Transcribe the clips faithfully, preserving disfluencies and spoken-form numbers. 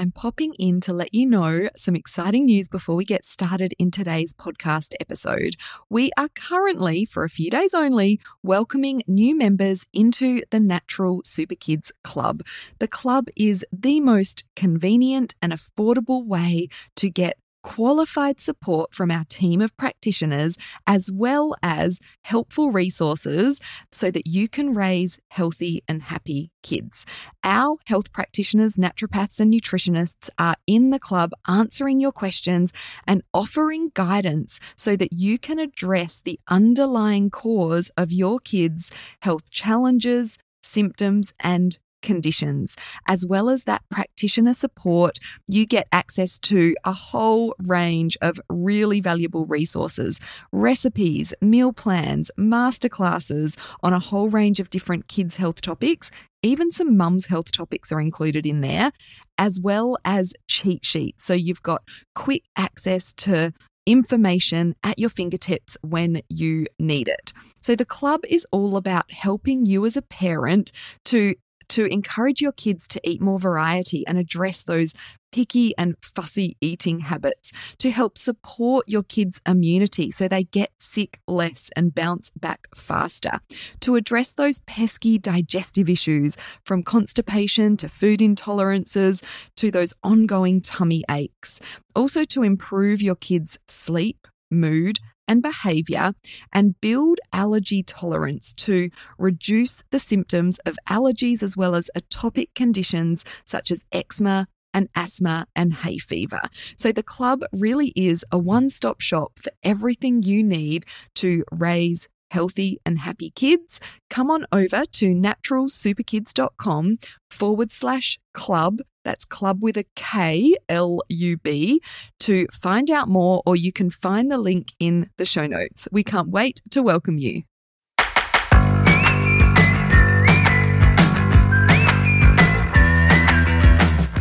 I'm popping in to let you know some exciting news before we get started in today's podcast episode. We are currently, for a few days only, welcoming new members into the Natural Super Kids Club. The club is the most convenient and affordable way to get qualified support from our team of practitioners, as well as helpful resources so that you can raise healthy and happy kids. Our health practitioners, naturopaths and nutritionists are in the club answering your questions and offering guidance so that you can address the underlying cause of your kids' health challenges, symptoms and conditions. As well as that practitioner support, you get access to a whole range of really valuable resources, recipes, meal plans, masterclasses on a whole range of different kids' health topics. Even some mum's health topics are included in there, as well as cheat sheets. So you've got quick access to information at your fingertips when you need it. So the club is all about helping you as a parent to to encourage your kids to eat more variety and address those picky and fussy eating habits, to help support your kids' immunity so they get sick less and bounce back faster, to address those pesky digestive issues from constipation to food intolerances to those ongoing tummy aches, also to improve your kids' sleep, mood, and behavior, and build allergy tolerance to reduce the symptoms of allergies as well as atopic conditions such as eczema and asthma and hay fever. So the club really is a one-stop shop for everything you need to raise healthy and happy kids. Come on over to naturalsuperkids.com forward slash club. That's club with a K, L U B, to find out more, or you can find the link in the show notes. We can't wait to welcome you.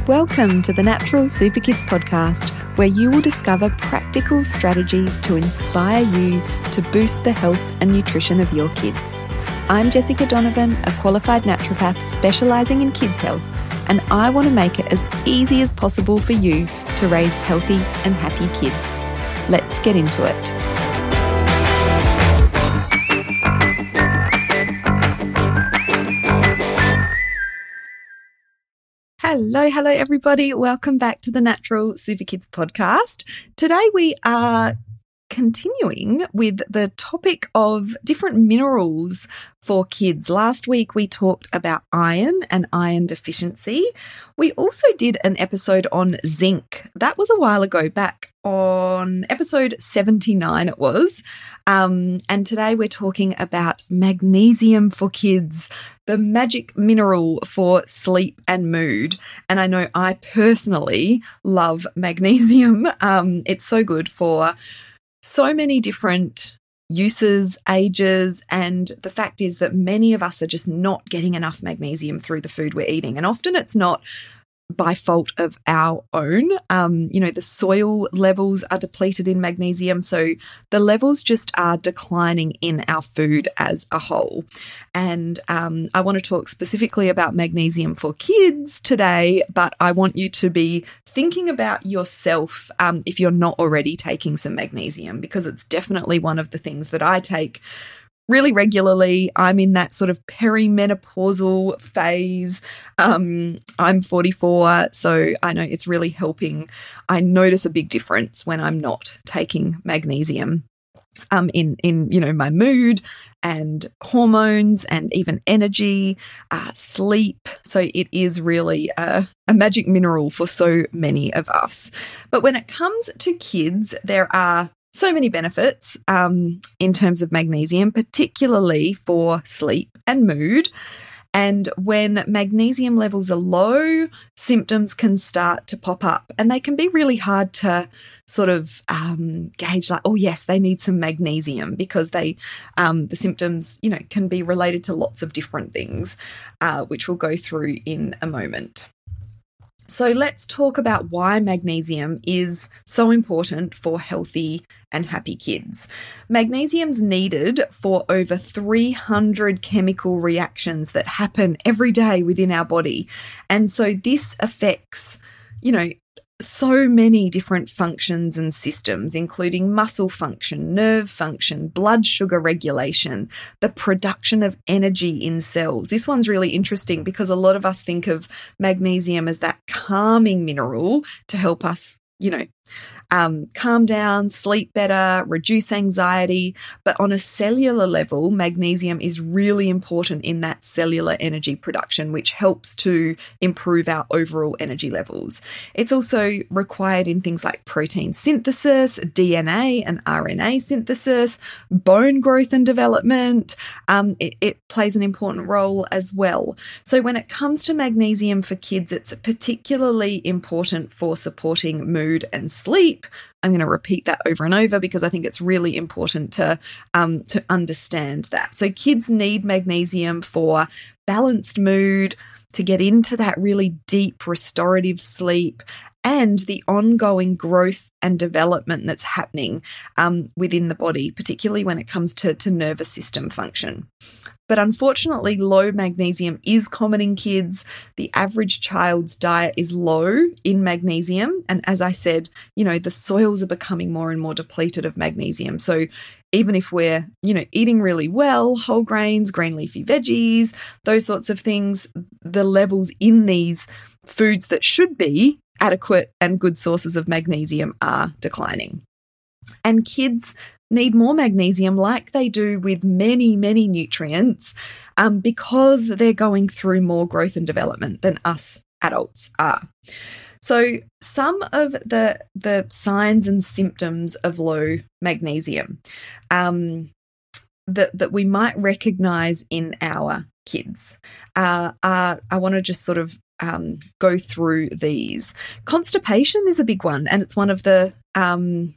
Welcome to the Natural Super Kids Podcast, where you will discover practical strategies to inspire you to boost the health and nutrition of your kids. I'm Jessica Donovan, a qualified naturopath specializing in kids' health, and I want to make it as easy as possible for you to raise healthy and happy kids. Let's get into it. Hello, hello everybody. Welcome back to the Natural Super Kids Podcast. Today we are continuing with the topic of different minerals for kids. Last week, we talked about iron and iron deficiency. We also did an episode on zinc. That was a while ago, back on episode seventy-nine it was. Um, and today we're talking about magnesium for kids, the magic mineral for sleep and mood. And I know I personally love magnesium. Um, it's so good for so many different uses, ages, and the fact is that many of us are just not getting enough magnesium through the food we're eating. And often it's not by fault of our own. Um, you know, the soil levels are depleted in magnesium, so the levels just are declining in our food as a whole. And um, I want to talk specifically about magnesium for kids today, but I want you to be thinking about yourself um, if you're not already taking some magnesium, because it's definitely one of the things that I take really regularly. I'm in that sort of perimenopausal phase. Um, I'm forty-four, so I know it's really helping. I notice a big difference when I'm not taking magnesium um, in, in you know, my mood and hormones and even energy, uh, sleep. So it is really a, a magic mineral for so many of us. But when it comes to kids, there are so many benefits um, in terms of magnesium, particularly for sleep and mood. And when magnesium levels are low, symptoms can start to pop up, and they can be really hard to sort of um, gauge, like, oh, yes, they need some magnesium, because they um, the symptoms, you know, can be related to lots of different things, uh, which we'll go through in a moment. So let's talk about why magnesium is so important for healthy and happy kids. Magnesium's needed for over three hundred chemical reactions that happen every day within our body. And so this affects you know, so many different functions and systems, including muscle function, nerve function, blood sugar regulation, the production of energy in cells. This one's really interesting because a lot of us think of magnesium as that calming mineral to help us, you know, um, calm down, sleep better, reduce anxiety. But on a cellular level, magnesium is really important in that cellular energy production, which helps to improve our overall energy levels. It's also required in things like protein synthesis, D N A and R N A synthesis, bone growth and development. Um, it, it plays an important role as well. So when it comes to magnesium for kids, it's particularly important for supporting mood and sleep. I'm going to repeat that over and over because I think it's really important to um, to understand that. So kids need magnesium for balanced mood, to get into that really deep restorative sleep, and the ongoing growth and development that's happening um, within the body, particularly when it comes to, to nervous system function. But unfortunately, low magnesium is common in kids. The average child's diet is low in magnesium. And as I said, you know, the soils are becoming more and more depleted of magnesium. So even if we're, you know, eating really well, whole grains, green leafy veggies, those sorts of things, the levels in these foods that should be adequate and good sources of magnesium are declining. And kids need more magnesium like they do with many, many nutrients um, because they're going through more growth and development than us adults are. So some of the, the signs and symptoms of low magnesium um, that, that we might recognize in our kids uh, are, I want to just sort of Um, go through these. Constipation is a big one, and it's one of the um,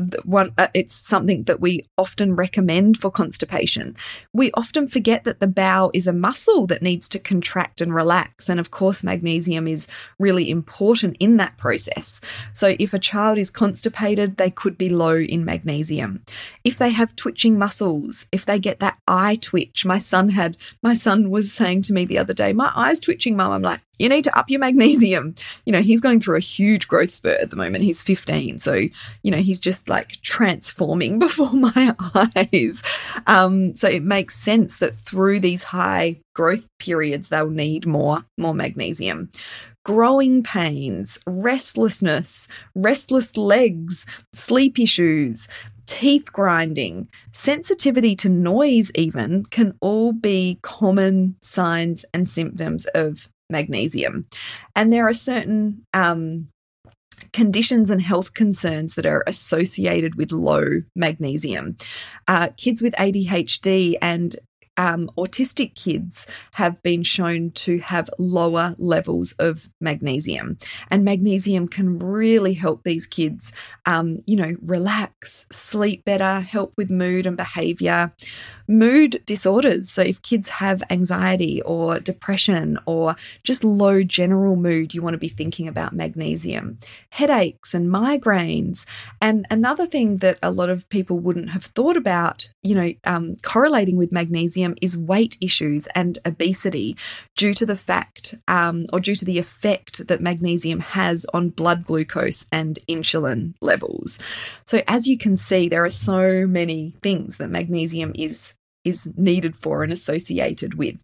the one. Uh, it's something that we often recommend for constipation. We often forget that the bowel is a muscle that needs to contract and relax, and of course, magnesium is really important in that process. So, if a child is constipated, they could be low in magnesium. If they have twitching muscles, if they get that eye twitch, my son had. My son was saying to me the other day, "My eye's twitching, Mum." I'm like, you need to up your magnesium. You know, he's going through a huge growth spurt at the moment. He's fifteen. So, you know, he's just like transforming before my eyes. Um, so it makes sense that through these high growth periods, they'll need more, more magnesium. Growing pains, restlessness, restless legs, sleep issues, teeth grinding, sensitivity to noise even can all be common signs and symptoms of magnesium. And there are certain um, conditions and health concerns that are associated with low magnesium. Uh, kids with A D H D and Um, autistic kids have been shown to have lower levels of magnesium, and magnesium can really help these kids, um, you know, relax, sleep better, help with mood and behavior. Mood disorders. So if kids have anxiety or depression or just low general mood, you want to be thinking about magnesium. Headaches and migraines. And another thing that a lot of people wouldn't have thought about, you know, um, correlating with magnesium is weight issues and obesity due to the fact um, or due to the effect that magnesium has on blood glucose and insulin levels. So as you can see, there are so many things that magnesium is, is needed for and associated with.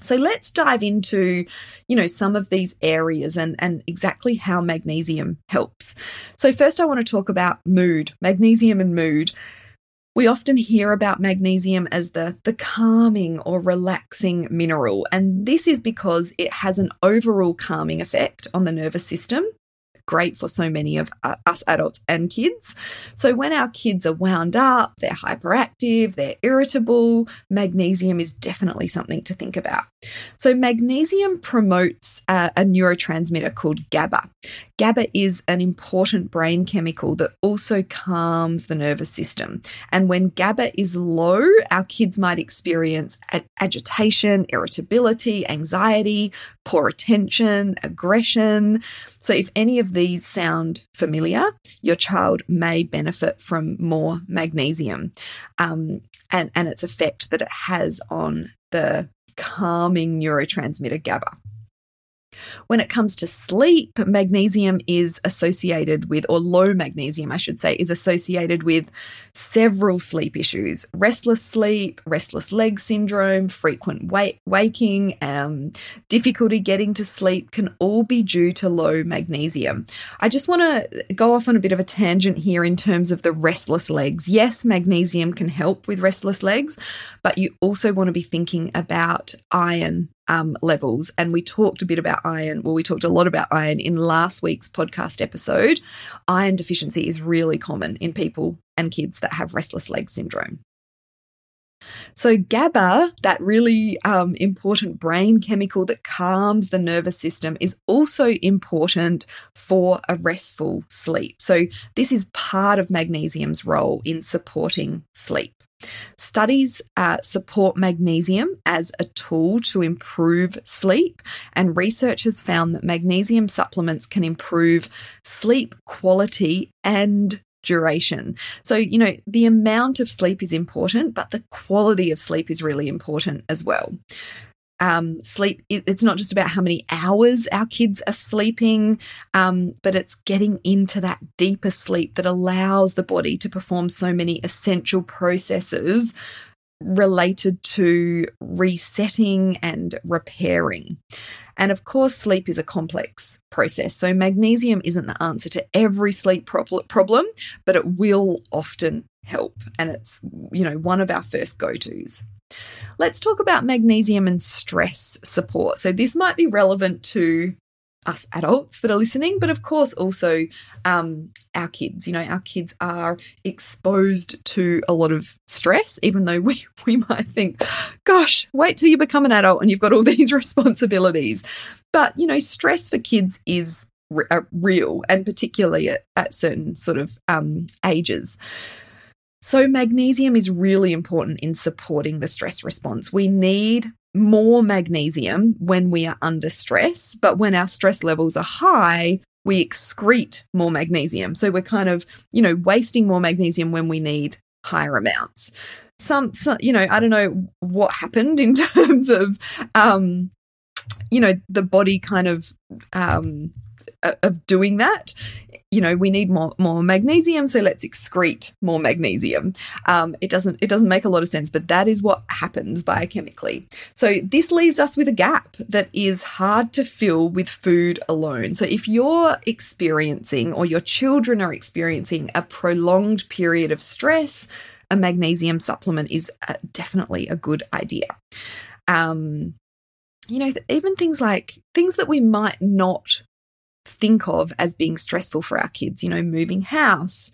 So let's dive into, you know, some of these areas and, and exactly how magnesium helps. So first I want to talk about mood, magnesium and mood. We often hear about magnesium as the, the calming or relaxing mineral, and this is because it has an overall calming effect on the nervous system, great for so many of us adults and kids. So when our kids are wound up, they're hyperactive, they're irritable, magnesium is definitely something to think about. So magnesium promotes a, a neurotransmitter called GABA. GABA is an important brain chemical that also calms the nervous system. And when GABA is low, our kids might experience ag- agitation, irritability, anxiety, poor attention, aggression. So if any of these sound familiar, your child may benefit from more magnesium um, and, and its effect that it has on the calming neurotransmitter GABA. When it comes to sleep, magnesium is associated with, or low magnesium, I should say, is associated with several sleep issues: restless sleep, restless leg syndrome, frequent wake, waking, um, difficulty getting to sleep can all be due to low magnesium. I just want to go off on a bit of a tangent here in terms of the restless legs. Yes, magnesium can help with restless legs, but you also want to be thinking about iron Um, levels. And we talked a bit about iron. Well, we talked a lot about iron in last week's podcast episode. Iron deficiency is really common in people and kids that have restless leg syndrome. So GABA, that really um, important brain chemical that calms the nervous system, is also important for a restful sleep. So this is part of magnesium's role in supporting sleep. Studies uh, support magnesium as a tool to improve sleep, and researchers found that magnesium supplements can improve sleep quality and duration. So, you know, the amount of sleep is important, but the quality of sleep is really important as well. Um, sleep, it, it's not just about how many hours our kids are sleeping, um, but it's getting into that deeper sleep that allows the body to perform so many essential processes related to resetting and repairing. And of course, sleep is a complex process. So magnesium isn't the answer to every sleep problem, but it will often help. And it's, you know, one of our first go-tos. Let's talk about magnesium and stress support. So this might be relevant to us adults that are listening, but of course also um, our kids. You know, our kids are exposed to a lot of stress, even though we, we might think, gosh, wait till you become an adult and you've got all these responsibilities. But, you know, stress for kids is re- real, and particularly at, at certain sort of um, ages. So magnesium is really important in supporting the stress response. We need more magnesium when we are under stress, but when our stress levels are high, we excrete more magnesium. So we're kind of, you know, wasting more magnesium when we need higher amounts. Some, some you know, I don't know what happened in terms of, um, you know, the body kind of um, of doing that. You know, we need more more magnesium, so let's excrete more magnesium. Um, it doesn't it doesn't make a lot of sense, but that is what happens biochemically. So this leaves us with a gap that is hard to fill with food alone. So if you're experiencing, or your children are experiencing, a prolonged period of stress, a magnesium supplement is a, definitely a good idea. Um, you know, even things like things that we might not think of as being stressful for our kids, you know, moving house,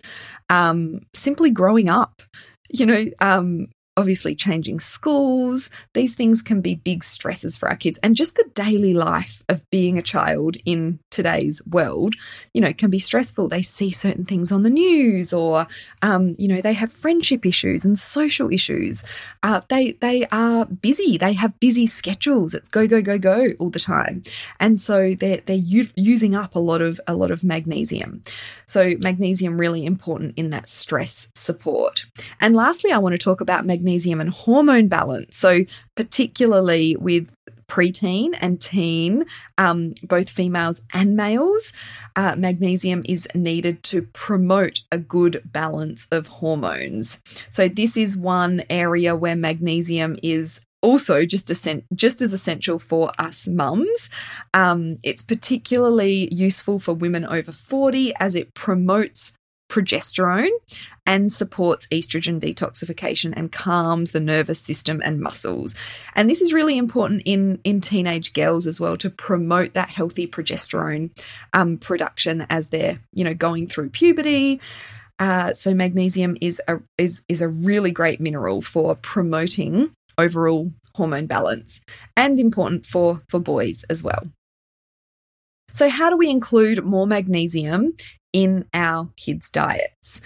um, simply growing up, you know, um, obviously changing schools. These things can be big stresses for our kids, and just the daily life of being a child in today's world, you know, can be stressful. They see certain things on the news, or, um, you know, they have friendship issues and social issues. Uh, they, they are busy. They have busy schedules. It's go, go, go, go all the time. And so they're, they're u- using up a lot of, a lot of magnesium. So magnesium really important in that stress support. And lastly, I want to talk about magnesium Magnesium and hormone balance. So particularly with preteen and teen, um, both females and males, uh, magnesium is needed to promote a good balance of hormones. So this is one area where magnesium is also just, assen- just as essential for us mums. Um, it's particularly useful for women over forty, as it promotes progesterone and supports estrogen detoxification and calms the nervous system and muscles. And this is really important in, in teenage girls as well, to promote that healthy progesterone um, production as they're, you know, going through puberty. Uh, so magnesium is a is is a really great mineral for promoting overall hormone balance, and important for, for boys as well. So how do we include more magnesium in our kids' diets?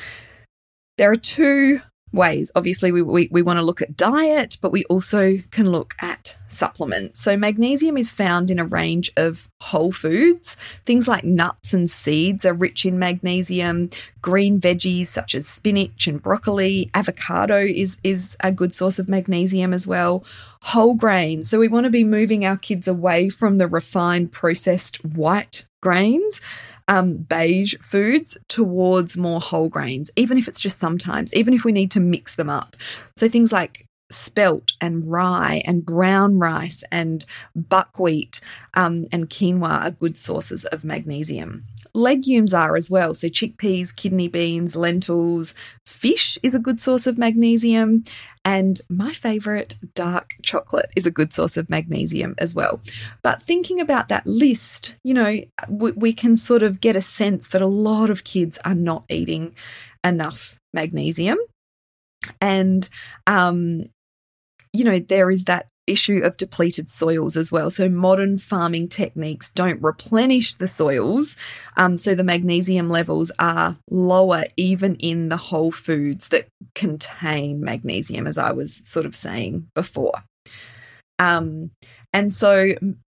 There are two ways. Obviously, we, we, we want to look at diet, but we also can look at supplements. So magnesium is found in a range of whole foods. Things like nuts and seeds are rich in magnesium. Green veggies such as spinach and broccoli, avocado is, is a good source of magnesium as well. Whole grains. So we want to be moving our kids away from the refined, processed white grains, um, beige foods, towards more whole grains, even if it's just sometimes, even if we need to mix them up. So things like spelt and rye and brown rice and buckwheat um, and quinoa are good sources of magnesium. Legumes are as well. So chickpeas, kidney beans, lentils, fish is a good source of magnesium. And my favorite, dark chocolate is a good source of magnesium as well. But thinking about that list, you know, we, we can sort of get a sense that a lot of kids are not eating enough magnesium. And, um, you know, there is that issue of depleted soils as well. So modern farming techniques don't replenish the soils. Um, so the magnesium levels are lower even in the whole foods that contain magnesium, as I was sort of saying before. Um, and so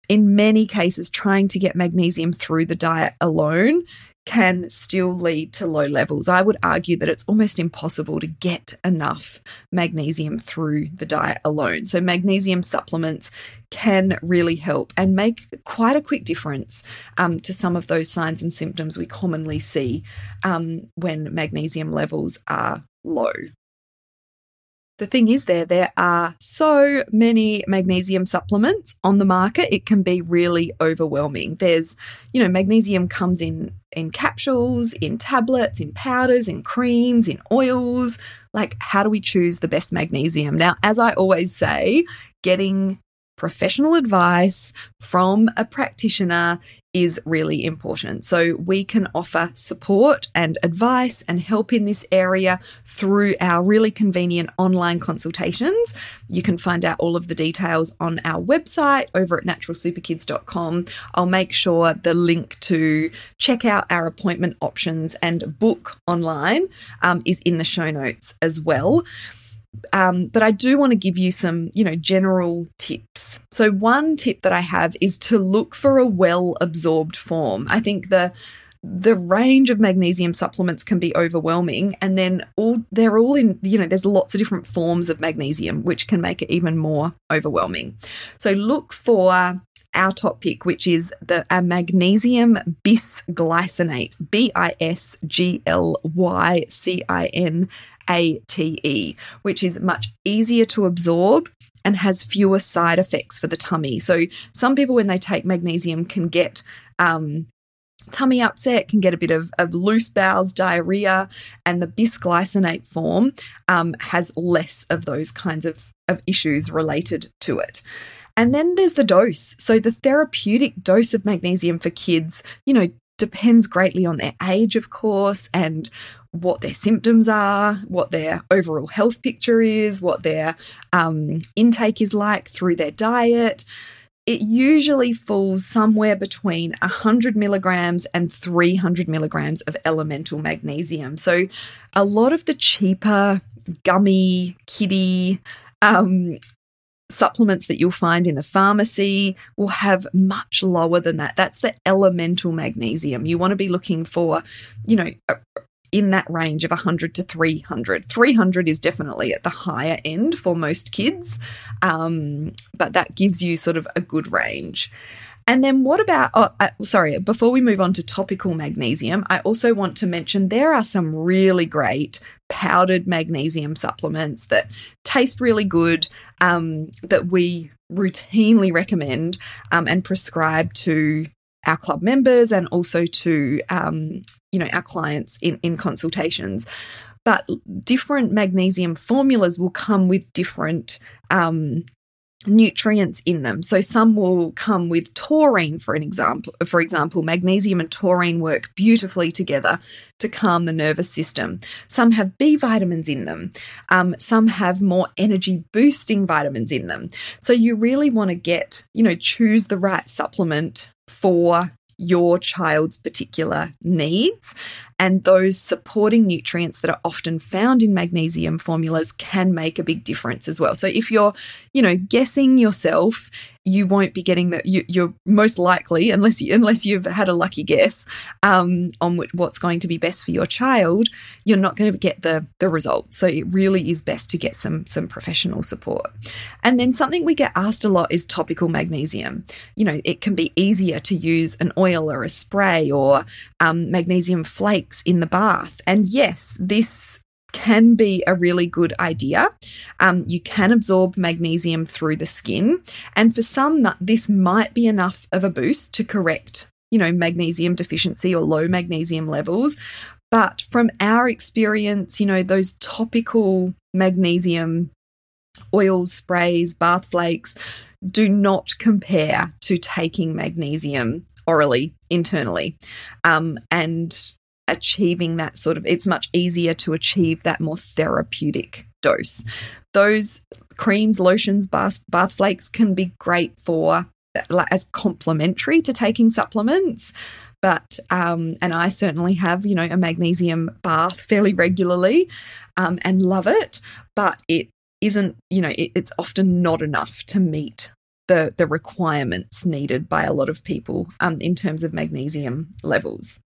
in many cases, trying to get magnesium through the diet alone can still lead to low levels. I would argue that it's almost impossible to get enough magnesium through the diet alone. So magnesium supplements can really help and make quite a quick difference um, to some of those signs and symptoms we commonly see um, when magnesium levels are low. The thing is there, there are so many magnesium supplements on the market, it can be really overwhelming. There's, you know, magnesium comes in in capsules, in tablets, in powders, in creams, in oils. Like, how do we choose the best magnesium? Now, as I always say, getting professional advice from a practitioner is really important. So we can offer support and advice and help in this area through our really convenient online consultations. You can find out all of the details on our website over at natural super kids dot com. I'll make sure the link to check out our appointment options and book online um, is in the show notes as well. Um, but I do want to give you some, you know, general tips. So one tip that I have is to look for a well-absorbed form. I think the the range of magnesium supplements can be overwhelming, and then all they're all in, you know, there's lots of different forms of magnesium, which can make it even more overwhelming. So look for our top pick, which is the a magnesium bisglycinate, B I S G L Y C I N A T E, which is much easier to absorb and has fewer side effects for the tummy. So some people, when they take magnesium, can get um, tummy upset, can get a bit of, of loose bowels, diarrhea, and the bisglycinate form um, has less of those kinds of, of issues related to it. And then there's the dose. So the therapeutic dose of magnesium for kids, you know, depends greatly on their age, of course, and what their symptoms are, what their overall health picture is, what their um, intake is like through their diet. It usually falls somewhere between one hundred milligrams and three hundred milligrams of elemental magnesium. So a lot of the cheaper gummy, kiddie, um, supplements that you'll find in the pharmacy will have much lower than that. That's the elemental magnesium. You want to be looking for, you know, in that range of one hundred to three hundred. three hundred is definitely at the higher end for most kids, um, but that gives you sort of a good range. And then what about, oh, uh, sorry, before we move on to topical magnesium, I also want to mention there are some really great powdered magnesium supplements that taste really good um, that we routinely recommend um, and prescribe to our club members and also to, um, you know, our clients in, in consultations. But different magnesium formulas will come with different um nutrients in them. So some will come with taurine, for an example. For example, magnesium and taurine work beautifully together to calm the nervous system. Some have B vitamins in them. Um, some have more energy boosting vitamins in them. So you really want to get, you know, choose the right supplement for your child's particular needs and those supporting nutrients that are often found in magnesium formulas can make a big difference as well. So if you're, you know, guessing yourself, you won't be getting that. You, you're most likely, unless you, unless you've had a lucky guess um, on what, what's going to be best for your child, you're not going to get the the results. So it really is best to get some some professional support. And then something we get asked a lot is topical magnesium. You know, it can be easier to use an oil or a spray or um, magnesium flakes in the bath. And yes, this can be a really good idea. Um, you can absorb magnesium through the skin. And for some, this might be enough of a boost to correct, you know, magnesium deficiency or low magnesium levels. But from our experience, you know, those topical magnesium oils, sprays, bath flakes do not compare to taking magnesium orally, internally. Um, and achieving that sort of, it's much easier to achieve that more therapeutic dose. Those creams, lotions, bath, bath flakes can be great for, like, as complementary to taking supplements. But, um, and I certainly have, you know, a magnesium bath fairly regularly um, and love it, but it isn't, you know, it, it's often not enough to meet the, the requirements needed by a lot of people um, in terms of magnesium levels.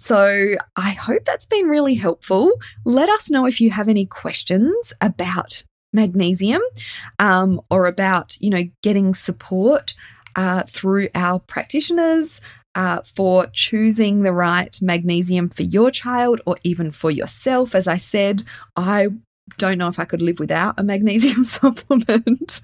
So I hope that's been really helpful. Let us know if you have any questions about magnesium um, or about, you know, getting support uh, through our practitioners uh, for choosing the right magnesium for your child or even for yourself. As I said, I don't know if I could live without a magnesium supplement.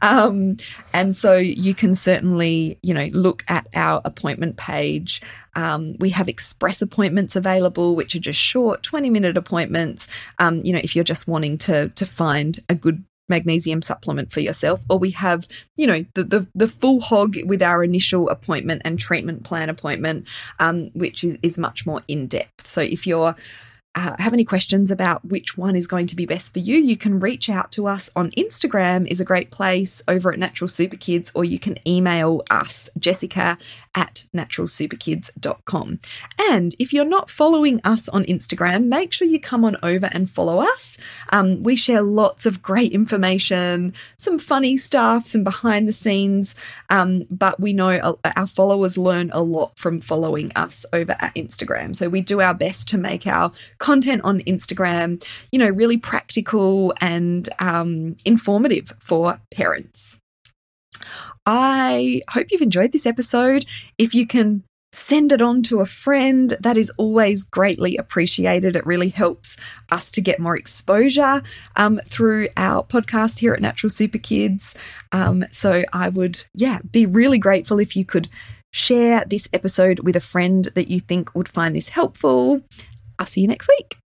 um, and so you can certainly, you know, look at our appointment page. Um, we have express appointments available, which are just short twenty minute appointments. Um, you know, if you're just wanting to, to find a good magnesium supplement for yourself, or we have, you know, the, the, the full hog with our initial appointment and treatment plan appointment, um, which is, is much more in depth. So if you're, Uh, have any questions about which one is going to be best for you, you can reach out to us on Instagram is a great place over at Natural Super Kids, or you can email us, Jessica at natural super kids dot com. And if you're not following us on Instagram, make sure you come on over and follow us. Um, we share lots of great information, some funny stuff, some behind the scenes, um, but we know our followers learn a lot from following us over at Instagram. So we do our best to make our content on Instagram, you know, really practical and um, informative for parents. I hope you've enjoyed this episode. If you can send it on to a friend, that is always greatly appreciated. It really helps us to get more exposure um, through our podcast here at Natural Super Kids. Um, so I would, yeah, be really grateful if you could share this episode with a friend that you think would find this helpful. I'll see you next week.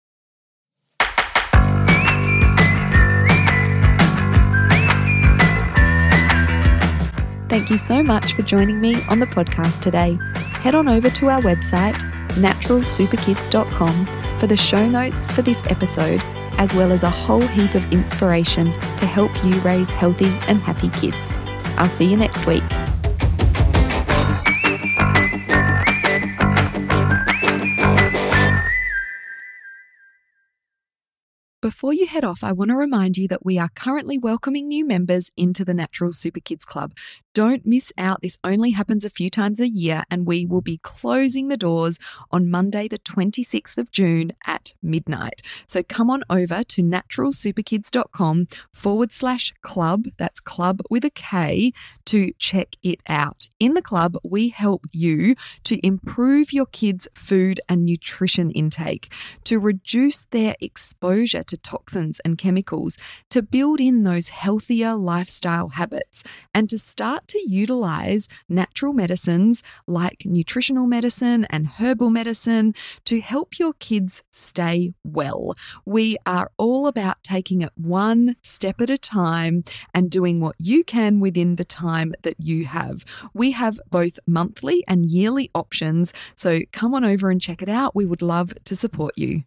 Thank you so much for joining me on the podcast today. Head on over to our website, natural super kids dot com, for the show notes for this episode, as well as a whole heap of inspiration to help you raise healthy and happy kids. I'll see you next week. Before you head off, I want to remind you that we are currently welcoming new members into the Natural Super Kids Club. Don't miss out. This only happens a few times a year, and we will be closing the doors on Monday, the twenty-sixth of June at midnight. So come on over to natural super kids dot com forward slash club, that's club with a K, to check it out. In the club, we help you to improve your kids' food and nutrition intake, to reduce their exposure to toxins and chemicals, to build in those healthier lifestyle habits, and to start to utilize natural medicines like nutritional medicine and herbal medicine to help your kids stay well. We are all about taking it one step at a time and doing what you can within the time that you have. We have both monthly and yearly options, so come on over and check it out. We would love to support you.